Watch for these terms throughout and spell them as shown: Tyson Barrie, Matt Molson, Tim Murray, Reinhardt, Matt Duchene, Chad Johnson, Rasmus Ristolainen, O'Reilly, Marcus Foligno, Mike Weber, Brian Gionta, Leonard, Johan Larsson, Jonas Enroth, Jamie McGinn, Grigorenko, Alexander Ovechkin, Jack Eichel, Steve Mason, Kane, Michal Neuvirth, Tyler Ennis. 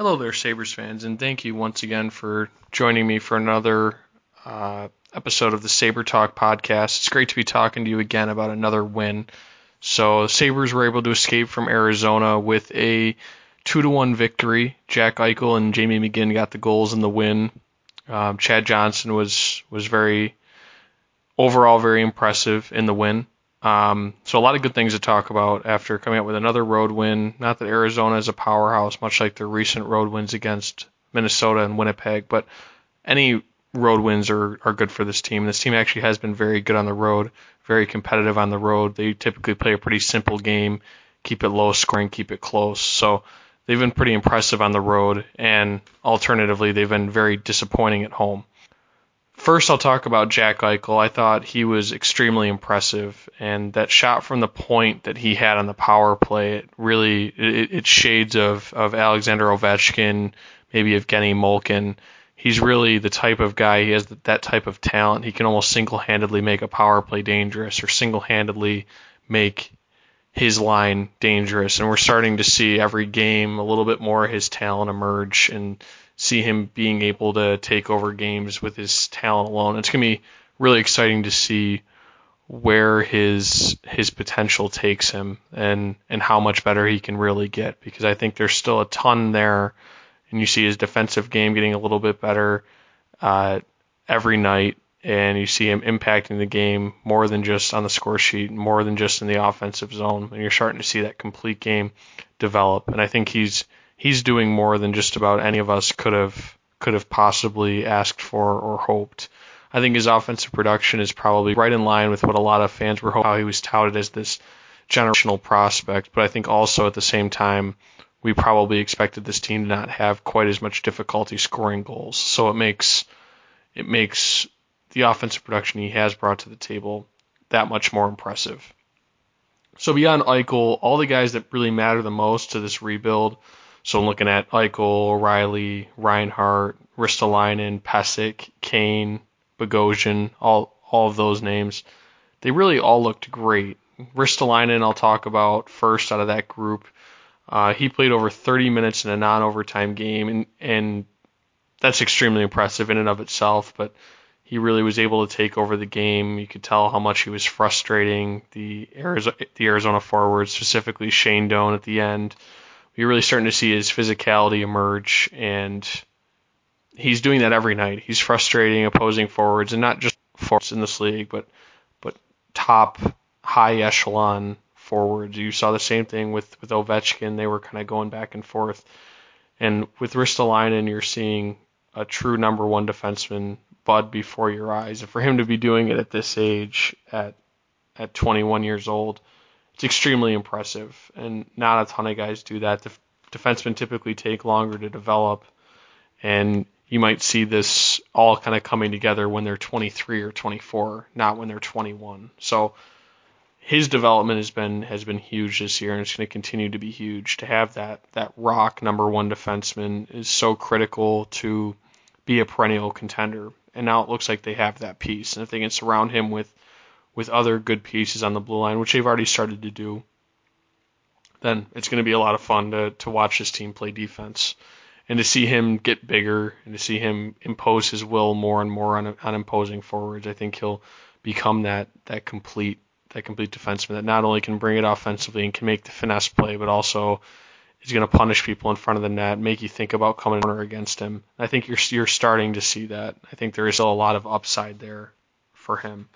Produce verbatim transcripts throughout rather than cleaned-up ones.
Hello there, Sabres fans, and thank you once again for joining me for another uh, episode of the Sabre Talk podcast. It's great to be talking to you again about another win. So, the Sabres were able to escape from Arizona with a two to one victory. Jack Eichel and Jamie McGinn got the goals in the win. Um, Chad Johnson was, was very, overall very impressive in the win. Um, so a lot of good things to talk about after coming up with another road win. Not that Arizona is a powerhouse, much like their recent road wins against Minnesota and Winnipeg, but any road wins are, are good for this team. This team actually has been very good on the road, very competitive on the road. They typically play a pretty simple game, keep it low scoring, keep it close. So they've been pretty impressive on the road, and alternatively, they've been very disappointing at home. First, I'll talk about Jack Eichel. I thought he was extremely impressive, and that shot from the point that he had on the power play, it really it, it shades of, of Alexander Ovechkin, maybe Evgeny Malkin. He's really the type of guy, he has that type of talent. He can almost single-handedly make a power play dangerous or single-handedly make his line dangerous, and we're starting to see every game a little bit more of his talent emerge and see him being able to take over games with his talent alone. It's going to be really exciting to see where his his potential takes him and, and how much better he can really get, because I think there's still a ton there, and you see his defensive game getting a little bit better uh, every night, and you see him impacting the game more than just on the score sheet, more than just in the offensive zone, and you're starting to see that complete game develop, and I think he's He's doing more than just about any of us could have could have possibly asked for or hoped. I think his offensive production is probably right in line with what a lot of fans were hoping, how he was touted as this generational prospect. But I think also at the same time, we probably expected this team to not have quite as much difficulty scoring goals. So it makes it makes the offensive production he has brought to the table that much more impressive. So beyond Eichel, all the guys that really matter the most to this rebuild, so I'm looking at Eichel, O'Reilly, Reinhardt, Ristolainen, Pysyk, Kane, Bogosian, all all of those names, they really all looked great. Ristolainen I'll talk about first out of that group. Uh, he played over thirty minutes in a non-overtime game, and, and that's extremely impressive in and of itself, but he really was able to take over the game. You could tell how much he was frustrating the Arizona, the Arizona forwards, specifically Shane Doan at the end. You're really starting to see his physicality emerge, and he's doing that every night. He's frustrating opposing forwards, and not just forwards in this league, but but top high echelon forwards. You saw the same thing with, with Ovechkin. They were kind of going back and forth. And with Ristolainen, you're seeing a true number one defenseman bud before your eyes. And for him to be doing it at this age, at at twenty-one years old, it's extremely impressive, and not a ton of guys do that. The defensemen typically take longer to develop, and you might see this all kind of coming together when they're twenty-three or twenty-four, not when they're twenty-one. So his development has been has been huge this year, and it's going to continue to be huge. To have that that rock number one defenseman is so critical to be a perennial contender, and now it looks like they have that piece, and if they can surround him with with other good pieces on the blue line, which they've already started to do, then it's going to be a lot of fun to, to watch this team play defense and to see him get bigger and to see him impose his will more and more on, on imposing forwards. I think he'll become that that complete that complete defenseman that not only can bring it offensively and can make the finesse play, but also is going to punish people in front of the net, make you think about coming corner against him. I think you're you're starting to see that. I think there is still a lot of upside there for him.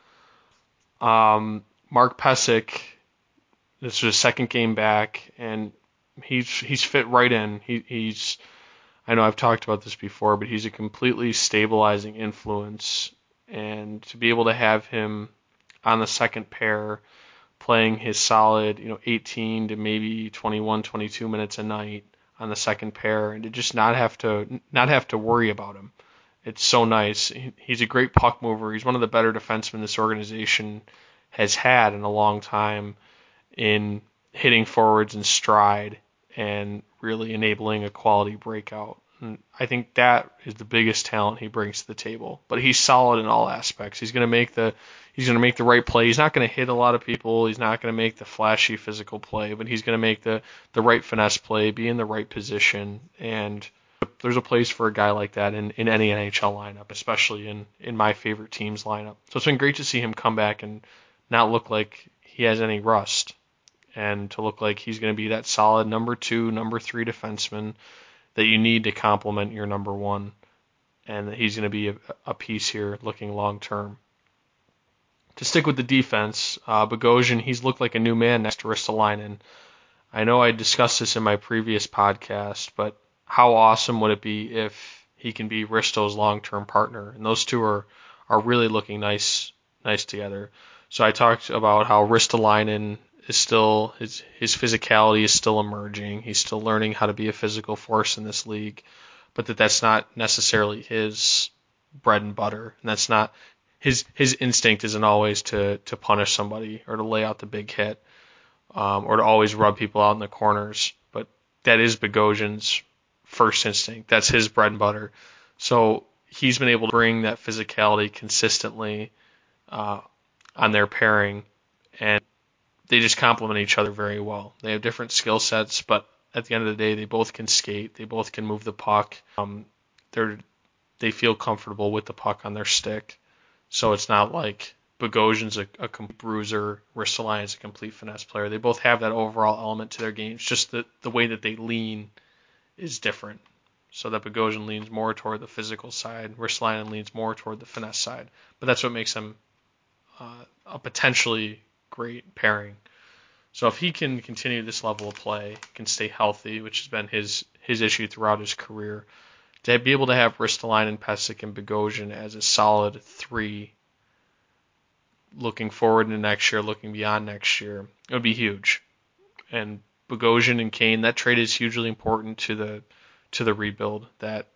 Um, Mark Pysyk, this was his second game back, and he's he's fit right in. He, he's, I know I've talked about this before, but he's a completely stabilizing influence, and to be able to have him on the second pair, playing his solid, you know, eighteen to maybe twenty-one, twenty-two minutes a night on the second pair, and to just not have to not have to worry about him. It's so nice. He's a great puck mover. He's one of the better defensemen this organization has had in a long time in hitting forwards in stride and really enabling a quality breakout. And I think that is the biggest talent he brings to the table. But he's solid in all aspects. He's going to make the he's going to make the right play. He's not going to hit a lot of people. He's not going to make the flashy physical play, but he's going to make the, the right finesse play, be in the right position. And there's a place for a guy like that in, in any N H L lineup, especially in, in my favorite team's lineup. So it's been great to see him come back and not look like he has any rust, and to look like he's going to be that solid number two, number three defenseman that you need to complement your number one, and that he's going to be a, a piece here looking long-term. To stick with the defense, uh, Bogosian, he's looked like a new man next to Ristolainen. I know I discussed this in my previous podcast, but how awesome would it be if he can be Risto's long-term partner? And those two are, are really looking nice nice together. So I talked about how Ristolainen is still, his, his physicality is still emerging. He's still learning how to be a physical force in this league, but that that's not necessarily his bread and butter. And that's not, his his instinct isn't always to, to punish somebody or to lay out the big hit, um, or to always rub people out in the corners. But that is Bogosian's first instinct. That's his bread and butter. So he's been able to bring that physicality consistently uh, on their pairing, and they just complement each other very well. They have different skill sets, but at the end of the day, they both can skate. They both can move the puck. Um, they're they feel comfortable with the puck on their stick. So it's not like Bogosian's a, a bruiser, Ristolainen's a complete finesse player. They both have that overall element to their games. Just the, the way that they lean is different. So that Bogosian leans more toward the physical side, Ristolainen leans more toward the finesse side. But that's what makes them uh, a potentially great pairing. So if he can continue this level of play, can stay healthy, which has been his his issue throughout his career, to be able to have Ristolainen, Pysyk, and Bogosian as a solid three looking forward into next year, looking beyond next year, it would be huge. And Bogosian and Kane, that trade is hugely important to the to the rebuild. That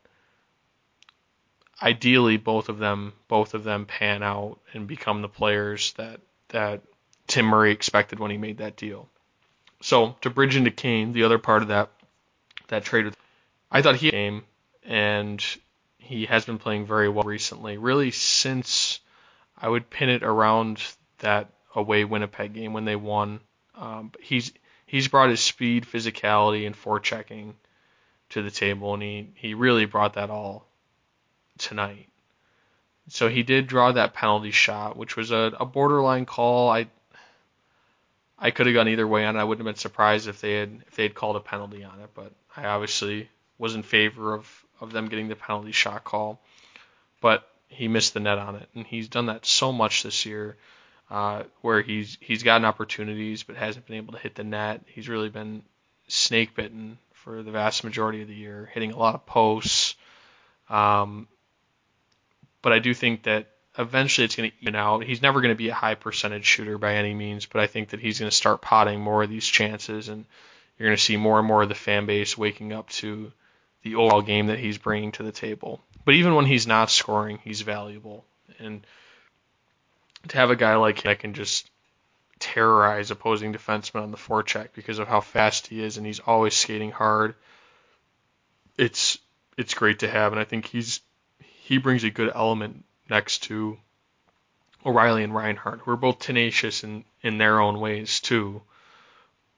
ideally both of them both of them pan out and become the players that that Tim Murray expected when he made that deal. So to bridge into Kane, the other part of that that trade, with, I thought he came, and he has been playing very well recently. Really since I would pin it around that away Winnipeg game when they won. Um, but he's he's brought his speed, physicality, and forechecking to the table, and he, he really brought that all tonight. So he did draw that penalty shot, which was a, a borderline call. I I could have gone either way, and I wouldn't have been surprised if they had if they had called a penalty on it. But I obviously was in favor of, of them getting the penalty shot call. But he missed the net on it, and he's done that so much this year, uh, where he's he's gotten opportunities but hasn't been able to hit the net. He's really been snake bitten for the vast majority of the year, hitting a lot of posts. Um, but I do think that eventually it's going to even out. He's never going to be a high percentage shooter by any means, but I think that he's going to start potting more of these chances, and you're going to see more and more of the fan base waking up to the overall game that he's bringing to the table. But even when he's not scoring, he's valuable. And to have a guy like him that can just terrorize opposing defensemen on the forecheck because of how fast he is, and he's always skating hard, it's it's great to have. And I think he's he brings a good element next to O'Reilly and Reinhardt, who are both tenacious in, in their own ways too,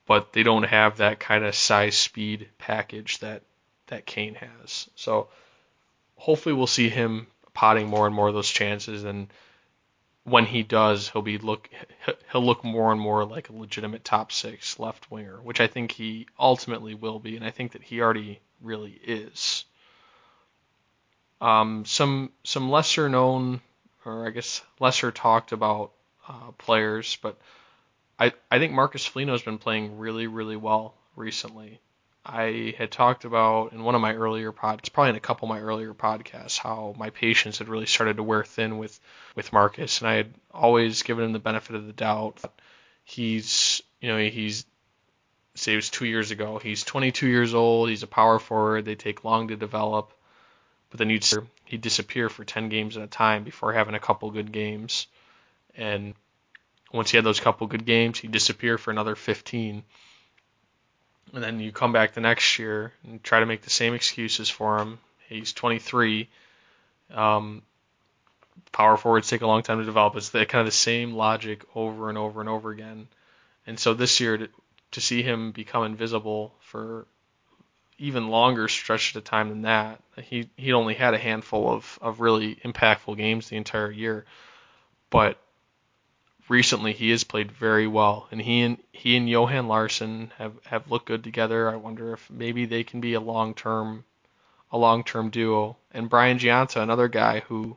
but they don't have that kind of size speed package that, that Kane has. So hopefully we'll see him potting more and more of those chances, and when he does, he'll be look he'll look more and more like a legitimate top six left winger, which I think he ultimately will be, and I think that he already really is. Um, some some lesser known, or I guess lesser talked about uh, players, but I I think Marcus Foligno has been playing really really well recently. I had talked about in one of my earlier podcasts, probably in a couple of my earlier podcasts, how my patience had really started to wear thin with, with Marcus, and I had always given him the benefit of the doubt. He's you know he's say it was two years ago. He's twenty-two years old. He's a power forward. They take long to develop. But then you'd see he'd disappear for ten games at a time before having a couple good games. And once he had those couple good games, he'd disappear for another fifteen. And then you come back the next year and try to make the same excuses for him. He's twenty-three. Um, power forwards take a long time to develop. It's the, kind of the same logic over and over and over again. And so this year, to, to see him become invisible for even longer stretches of time than that, he he only had a handful of, of really impactful games the entire year. But recently, he has played very well, and he and he and Johan Larsson have, have looked good together. I wonder if maybe they can be a long term, a long term duo. And Brian Gionta, another guy who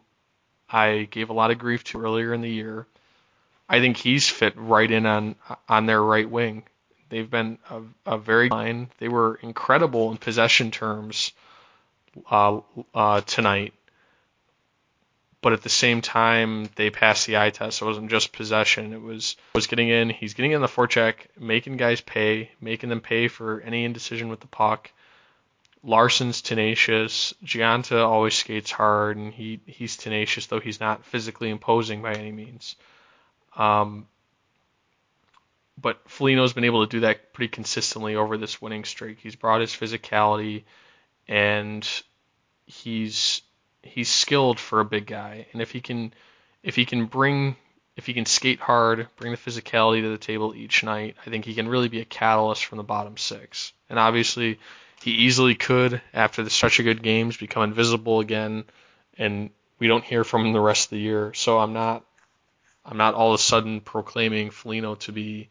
I gave a lot of grief to earlier in the year, I think he's fit right in on on their right wing. They've been a, a very good line. They were incredible in possession terms uh, uh, tonight. But at the same time, they passed the eye test. So it wasn't just possession. It was was getting in. He's getting in the forecheck, making guys pay, making them pay for any indecision with the puck. Larsson's tenacious. Gionta always skates hard, and he, he's tenacious, though he's not physically imposing by any means. Um, but Foligno's been able to do that pretty consistently over this winning streak. He's brought his physicality, and he's... he's skilled for a big guy, and if he can, if he can bring, if he can skate hard, bring the physicality to the table each night, I think he can really be a catalyst from the bottom six. And obviously, he easily could, after the stretch of good games, become invisible again, and we don't hear from him the rest of the year. So I'm not, I'm not all of a sudden proclaiming Foligno to be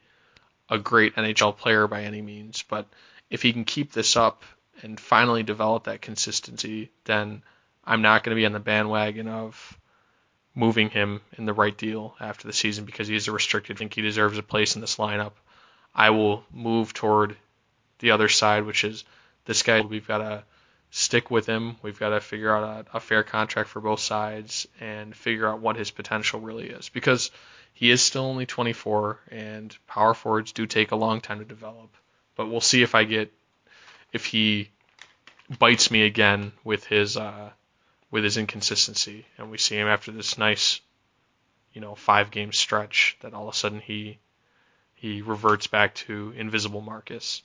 a great N H L player by any means. But if he can keep this up and finally develop that consistency, then I'm not going to be on the bandwagon of moving him in the right deal after the season because he is a restricted. I think he deserves a place in this lineup. I will move toward the other side, which is this guy. We've got to stick with him. We've got to figure out a, a fair contract for both sides and figure out what his potential really is, because he is still only twenty-four and power forwards do take a long time to develop. But we'll see if I get if he bites me again with his. Uh, with his inconsistency, and we see him after this nice, you know, five-game stretch, that all of a sudden he he reverts back to invisible Marcus.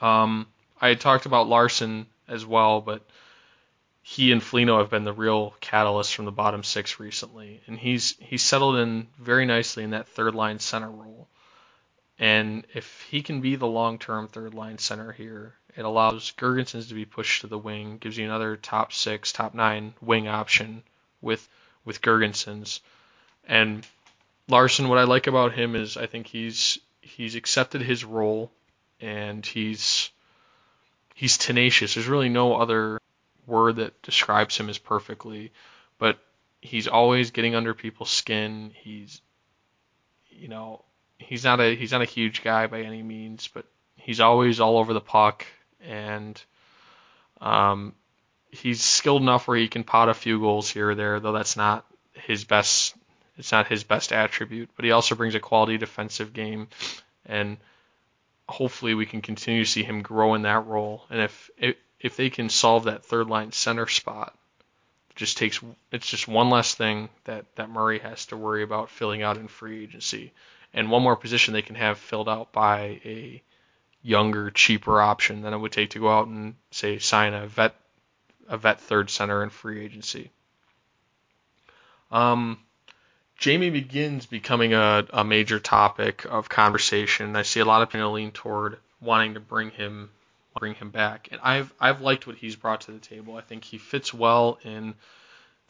Um, I had talked about Larsson as well, but he and Foligno have been the real catalyst from the bottom six recently, and he's he's settled in very nicely in that third-line center role. And if he can be the long-term third-line center here, it allows Girgensons to be pushed to the wing, gives you another top six, top nine wing option with with Girgensons. And Larsson, what I like about him is I think he's he's accepted his role and he's he's tenacious. There's really no other word that describes him as perfectly, but he's always getting under people's skin. He's you know, he's not a he's not a huge guy by any means, but he's always all over the puck. And um, he's skilled enough where he can pot a few goals here or there, though that's not his best. It's not his best attribute. But he also brings a quality defensive game, and hopefully we can continue to see him grow in that role. And if if, if they can solve that third line center spot, it just takes it's just one less thing that that Murray has to worry about filling out in free agency, and one more position they can have filled out by a younger, cheaper option than it would take to go out and, say, sign a vet a vet third center in free agency. Um, Jamie McGinn's becoming a, a major topic of conversation. I see a lot of people lean toward wanting to bring him bring him back. And I've I've liked what he's brought to the table. I think he fits well in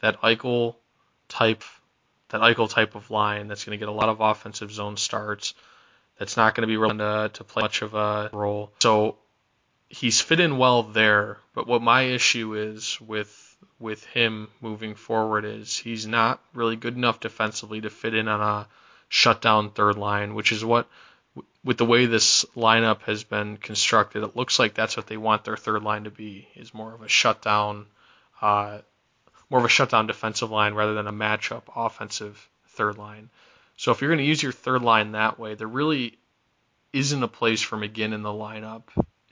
that Eichel type that Eichel type of line that's going to get a lot of offensive zone starts. That's not going to be willing to, to play much of a role. So he's fit in well there. But what my issue is with with him moving forward is he's not really good enough defensively to fit in on a shutdown third line, which is what, with the way this lineup has been constructed, it looks like that's what they want their third line to be, is more of a shutdown, uh, more of a shutdown defensive line rather than a matchup offensive third line. So if you're going to use your third line that way, there really isn't a place for McGinn in the lineup.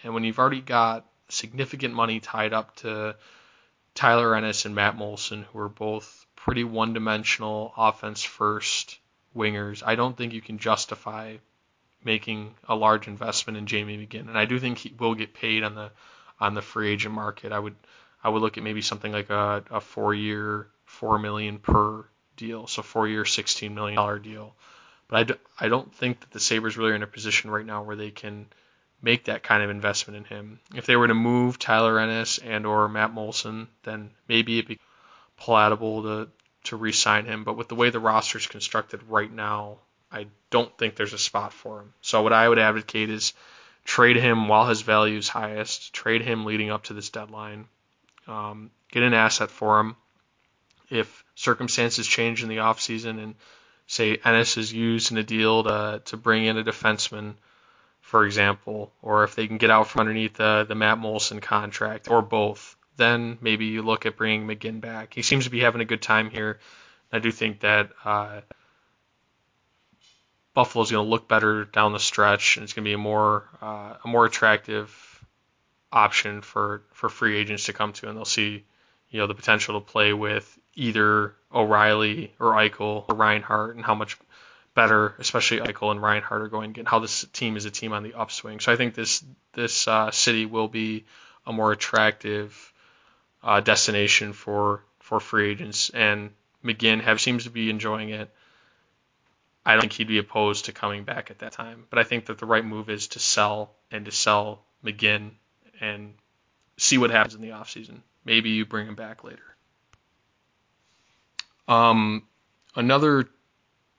And when you've already got significant money tied up to Tyler Ennis and Matt Molson, who are both pretty one-dimensional offense-first wingers, I don't think you can justify making a large investment in Jamie McGinn, and I do think he will get paid on the on the free agent market. I would I would look at maybe something like a, a four year four million per deal, so four year sixteen million dollar deal. But I, do, I don't think that the Sabres really are in a position right now where they can make that kind of investment in him. If they were to move Tyler Ennis and or Matt Molson, then maybe it'd be palatable to to re-sign him. But with the way the roster's constructed right now, I don't think there's a spot for him. So what I would advocate is trade him while his value is highest, trade him leading up to this deadline, um, get an asset for him. If circumstances change in the offseason and, say, Ennis is used in a deal to to bring in a defenseman, for example, or if they can get out from underneath the, the Matt Molson contract or both, then maybe you look at bringing McGinn back. He seems to be having a good time here. I do think that uh, Buffalo's going to look better down the stretch, and it's going to be a more uh, a more attractive option for, for free agents to come to, and they'll see, you know, the potential to play with either O'Reilly or Eichel or Reinhardt, and how much better, especially Eichel and Reinhardt, are going to get, how this team is a team on the upswing. So I think this this uh, city will be a more attractive uh, destination for, for free agents, and McGinn have, seems to be enjoying it. I don't think he'd be opposed to coming back at that time, but I think that the right move is to sell, and to sell McGinn and see what happens in the offseason. Maybe you bring him back later. Um, another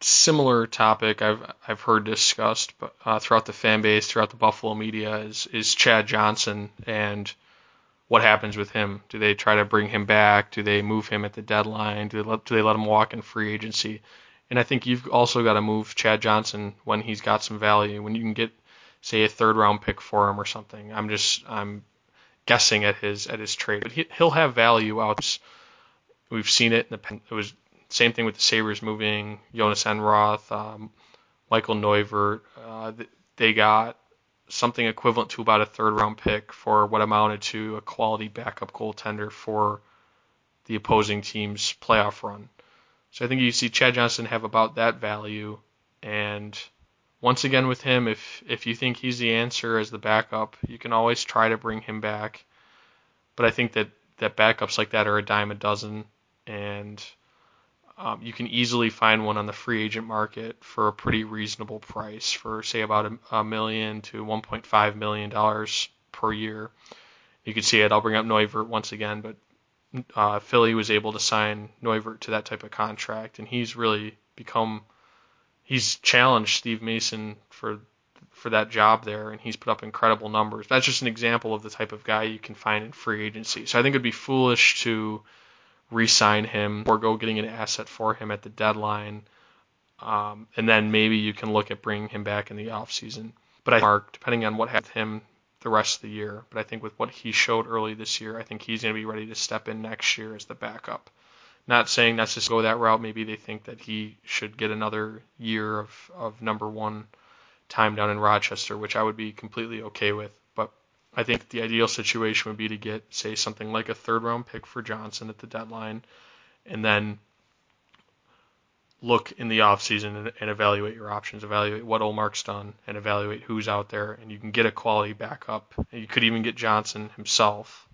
similar topic I've I've heard discussed uh, throughout the fan base, throughout the Buffalo media, is is Chad Johnson and what happens with him. Do they try to bring him back? Do they move him at the deadline? Do they let, do they let him walk in free agency? And I think you've also got to move Chad Johnson when he's got some value, when you can get, say, a third round pick for him or something. I'm just I'm guessing at his at his trade, but he, he'll have value out. We've seen it in the past. It was the same thing with the Sabres moving Jonas Enroth, um, Michal Neuvirth. Uh, they got something equivalent to about a third-round pick for what amounted to a quality backup goaltender for the opposing team's playoff run. So I think you see Chad Johnson have about that value. And once again with him, if if you think he's the answer as the backup, you can always try to bring him back. But I think that, that backups like that are a dime a dozen. And um, you can easily find one on the free agent market for a pretty reasonable price, for, say, about a, a million to one point five million dollars per year. You can see it. I'll bring up Neuvirth once again, but uh, Philly was able to sign Neuvirth to that type of contract, and he's really become – he's challenged Steve Mason for for that job there, and he's put up incredible numbers. That's just an example of the type of guy you can find in free agency. So I think it would be foolish to – re-sign him or go getting an asset for him at the deadline, um, and then maybe you can look at bringing him back in the offseason. But I think, depending on what happened with him the rest of the year, but I think with what he showed early this year, I think he's going to be ready to step in next year as the backup. Not saying that's just go that route. Maybe they think that he should get another year of, of number one time down in Rochester, which I would be completely okay with. I think the ideal situation would be to get, say, something like a third-round pick for Johnson at the deadline, and then look in the offseason and, and evaluate your options, evaluate what Olmark's done, and evaluate who's out there, and you can get a quality backup. And you could even get Johnson himself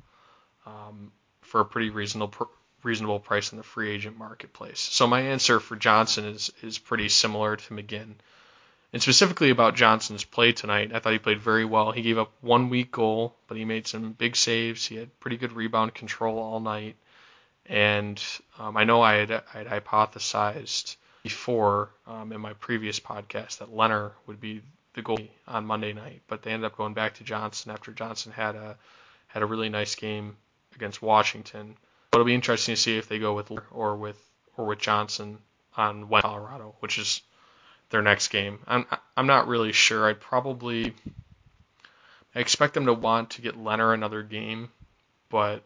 um, for a pretty reasonable reasonable price in the free agent marketplace. So my answer for Johnson is is pretty similar to McGinn. And specifically about Johnson's play tonight, I thought he played very well. He gave up one weak goal, but he made some big saves. He had pretty good rebound control all night. And um, I know I had, I had hypothesized before um, in my previous podcast that Leonard would be the goalie on Monday night, but they ended up going back to Johnson after Johnson had a had a really nice game against Washington. But it'll be interesting to see if they go with Leonard or with or with Johnson on Wednesday, Colorado, which is their next game. I'm I'm not really sure. I'd probably I expect them to want to get Leonard another game, but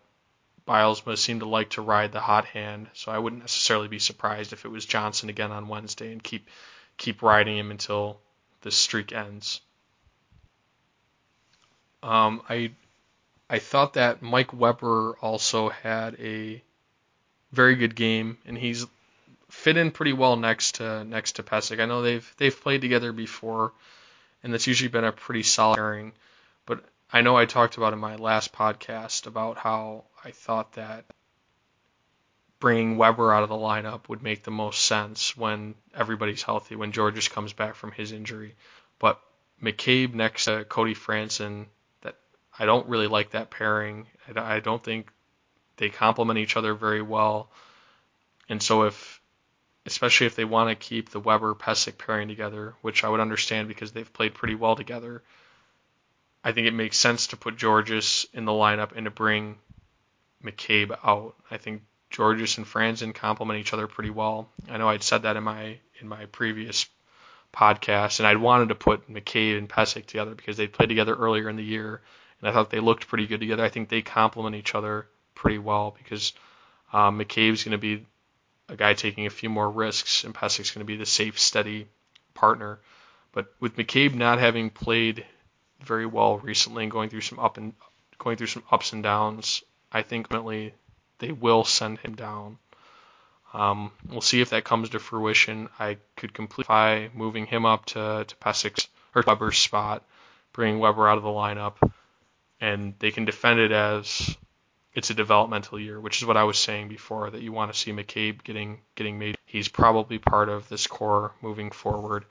Biles must seem to like to ride the hot hand, so I wouldn't necessarily be surprised if it was Johnson again on Wednesday and keep keep riding him until this streak ends. Um, I I thought that Mike Weber also had a very good game, and he's fit in pretty well next to next to Pysyk. I know they've they've played together before, and that's usually been a pretty solid pairing. But I know I talked about in my last podcast about how I thought that bringing Weber out of the lineup would make the most sense when everybody's healthy, when Georges comes back from his injury. But McCabe next to Cody Franson, that I don't really like that pairing. I don't think they complement each other very well. And so if, especially if they want to keep the Weber-Pysyk pairing together, which I would understand because they've played pretty well together, I think it makes sense to put Georges in the lineup and to bring McCabe out. I think Georges and Franson complement each other pretty well. I know I'd said that in my in my previous podcast, and I'd wanted to put McCabe and Pysyk together because they played together earlier in the year, and I thought they looked pretty good together. I think they complement each other pretty well because um, McCabe's going to be a guy taking a few more risks, and Pesic's going to be the safe, steady partner. But with McCabe not having played very well recently and going through some up and going through some ups and downs, I think ultimately they will send him down. Um, we'll see if that comes to fruition. I could complete by moving him up to to Pesic's or Weber's spot, bringing Weber out of the lineup, and they can defend it as it's a developmental year, which is what I was saying before, that you want to see McCabe getting getting made. He's probably part of this core moving forward,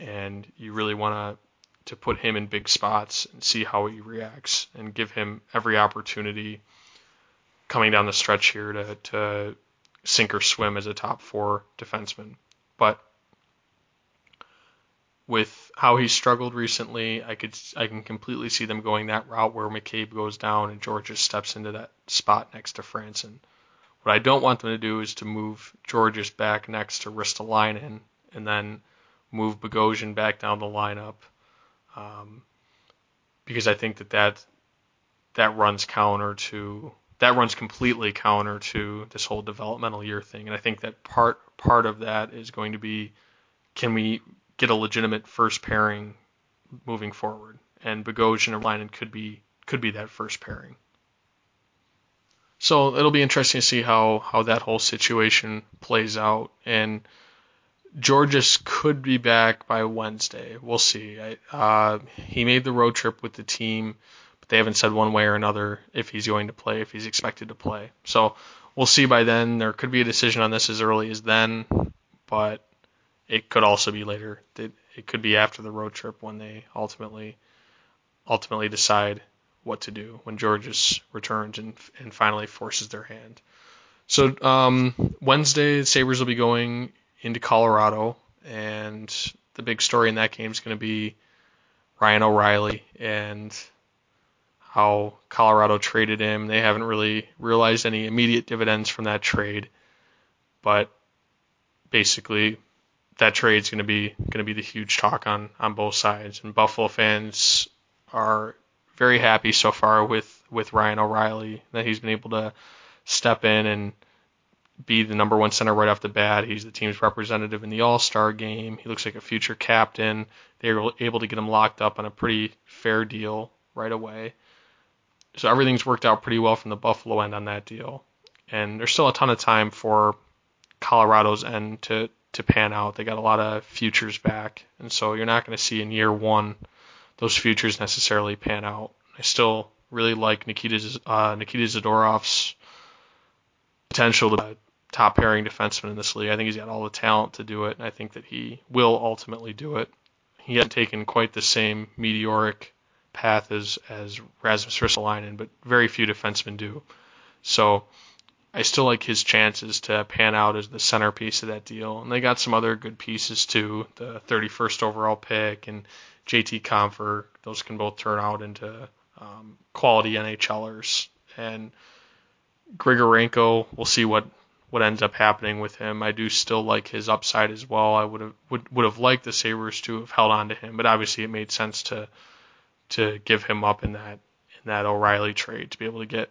and you really want to to put him in big spots and see how he reacts and give him every opportunity coming down the stretch here to, to sink or swim as a top four defenseman. But with how he struggled recently, I could I can completely see them going that route where McCabe goes down and Georges steps into that spot next to Franson. What I don't want them to do is to move Georges back next to Ristolainen and then move Bogosian back down the lineup, um, because I think that, that that runs counter to that runs completely counter to this whole developmental year thing, and I think that part part of that is going to be, can we get a legitimate first pairing moving forward? And Bogosian and Leonard could be could be that first pairing. So it'll be interesting to see how, how that whole situation plays out. And Georges could be back by Wednesday. We'll see. I, uh, he made the road trip with the team, but they haven't said one way or another if he's going to play, if he's expected to play. So we'll see by then. There could be a decision on this as early as then, but it could also be later. It, it could be after the road trip when they ultimately ultimately decide what to do, when Georges returns and and finally forces their hand. So um, Wednesday, the Sabres will be going into Colorado, and the big story in that game is going to be Ryan O'Reilly and how Colorado traded him. They haven't really realized any immediate dividends from that trade, but basically that trade's going to be going to be the huge talk on, on both sides, and Buffalo fans are very happy so far with, with Ryan O'Reilly, that he's been able to step in and be the number one center right off the bat. He's the team's representative in the All-Star game. He looks like a future captain. They were able to get him locked up on a pretty fair deal right away. So everything's worked out pretty well from the Buffalo end on that deal, and there's still a ton of time for Colorado's end to to pan out. They got a lot of futures back, and so you're not going to see in year one those futures necessarily pan out. I still really like Nikita uh, Nikita Zadorov's potential to be a top pairing defenseman in this league. I think he's got all the talent to do it, and I think that he will ultimately do it. He hasn't taken quite the same meteoric path as, as Rasmus Ristolainen, but very few defensemen do. So I still like his chances to pan out as the centerpiece of that deal. And they got some other good pieces too, the thirty-first overall pick and J T Compher. Those can both turn out into um, quality NHLers. And Grigorenko, we'll see what, what ends up happening with him. I do still like his upside as well. I would have would, would have liked the Sabres to have held on to him, but obviously it made sense to to give him up in that in that O'Reilly trade to be able to get,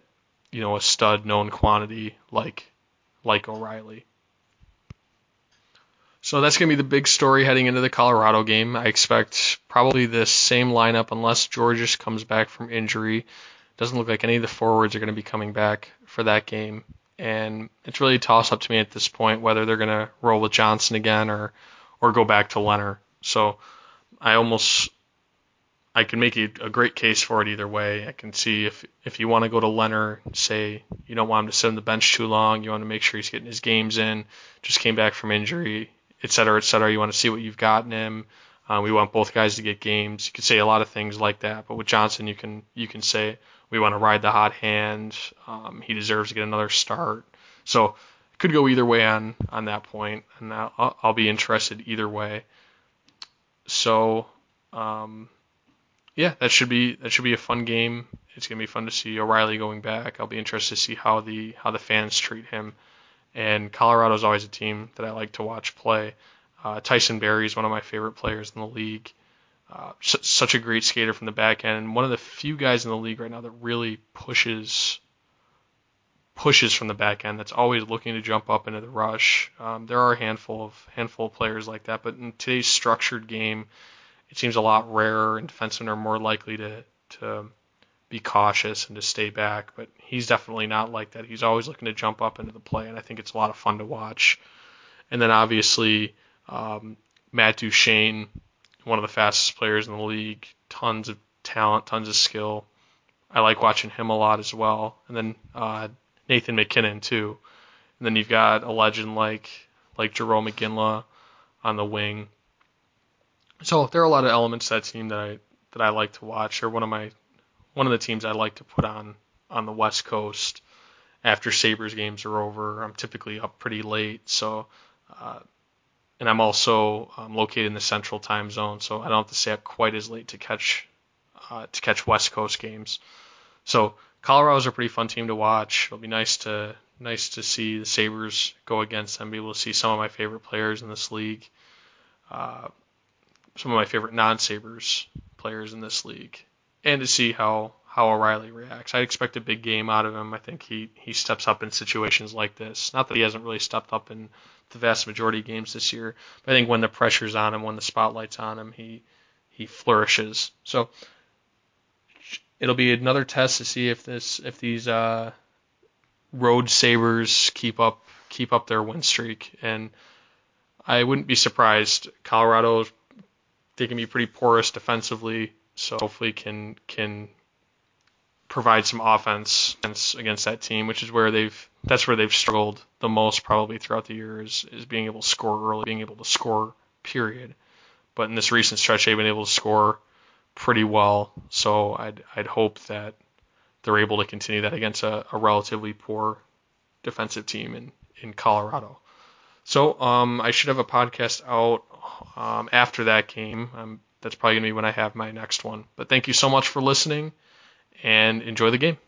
you know, a stud known quantity like like O'Reilly. So that's going to be the big story heading into the Colorado game. I expect probably the same lineup unless Georges comes back from injury. Doesn't look like any of the forwards are going to be coming back for that game. And it's really a toss-up to me at this point whether they're going to roll with Johnson again or, or go back to Leonard. So I almost I can make a, a great case for it either way. I can see if if you want to go to Leonard, say you don't want him to sit on the bench too long, you want to make sure he's getting his games in, just came back from injury, et cetera, et cetera. You want to see what you've got in him. Uh, we want both guys to get games. You could say a lot of things like that, but with Johnson, you can you can say we want to ride the hot hand. Um, he deserves to get another start. So it could go either way on on that point, and I'll, I'll be interested either way. So, um, yeah, that should be that should be a fun game. It's gonna be fun to see O'Reilly going back. I'll be interested to see how the how the fans treat him. And Colorado's always a team that I like to watch play. Uh, Tyson Barrie is one of my favorite players in the league. Uh, su- such a great skater from the back end, and one of the few guys in the league right now that really pushes pushes from the back end. That's always looking to jump up into the rush. Um, there are a handful of handful of players like that, but in today's structured game, it seems a lot rarer, and defensemen are more likely to to be cautious and to stay back. But he's definitely not like that. He's always looking to jump up into the play, and I think it's a lot of fun to watch. And then obviously. Um, Matt Duchene, one of the fastest players in the league, tons of talent, tons of skill. I like watching him a lot as well. And then uh, Nathan McKinnon too. And then you've got a legend like like Jarome Iginla on the wing. So there are a lot of elements to that team that I that I like to watch. They're one of my one of the teams I like to put on on the West Coast after Sabres games are over. I'm typically up pretty late, so. Uh, And I'm also um, located in the Central Time Zone, so I don't have to stay up quite as late to catch uh, to catch West Coast games. So Colorado's a pretty fun team to watch. It'll be nice to nice to see the Sabres go against them, be able to see some of my favorite players in this league, uh, some of my favorite non-Sabres players in this league, and to see how, how O'Reilly reacts. I expect a big game out of him. I think he, he steps up in situations like this. Not that he hasn't really stepped up in the vast majority of games this year, but I think when the pressure's on him, when the spotlight's on him, he he flourishes. So it'll be another test to see if this if these uh, road Sabres keep up keep up their win streak. And I wouldn't be surprised. Colorado, they can be pretty porous defensively, so hopefully can can. provide some offense against that team, which is where they've that's where they've struggled the most probably throughout the years, is being able to score early, being able to score, period. But in this recent stretch, they've been able to score pretty well. So I'd I'd hope that they're able to continue that against a, a relatively poor defensive team in, in Colorado. So um, I should have a podcast out um, after that game. Um, that's probably going to be when I have my next one. But thank you so much for listening. And enjoy the game.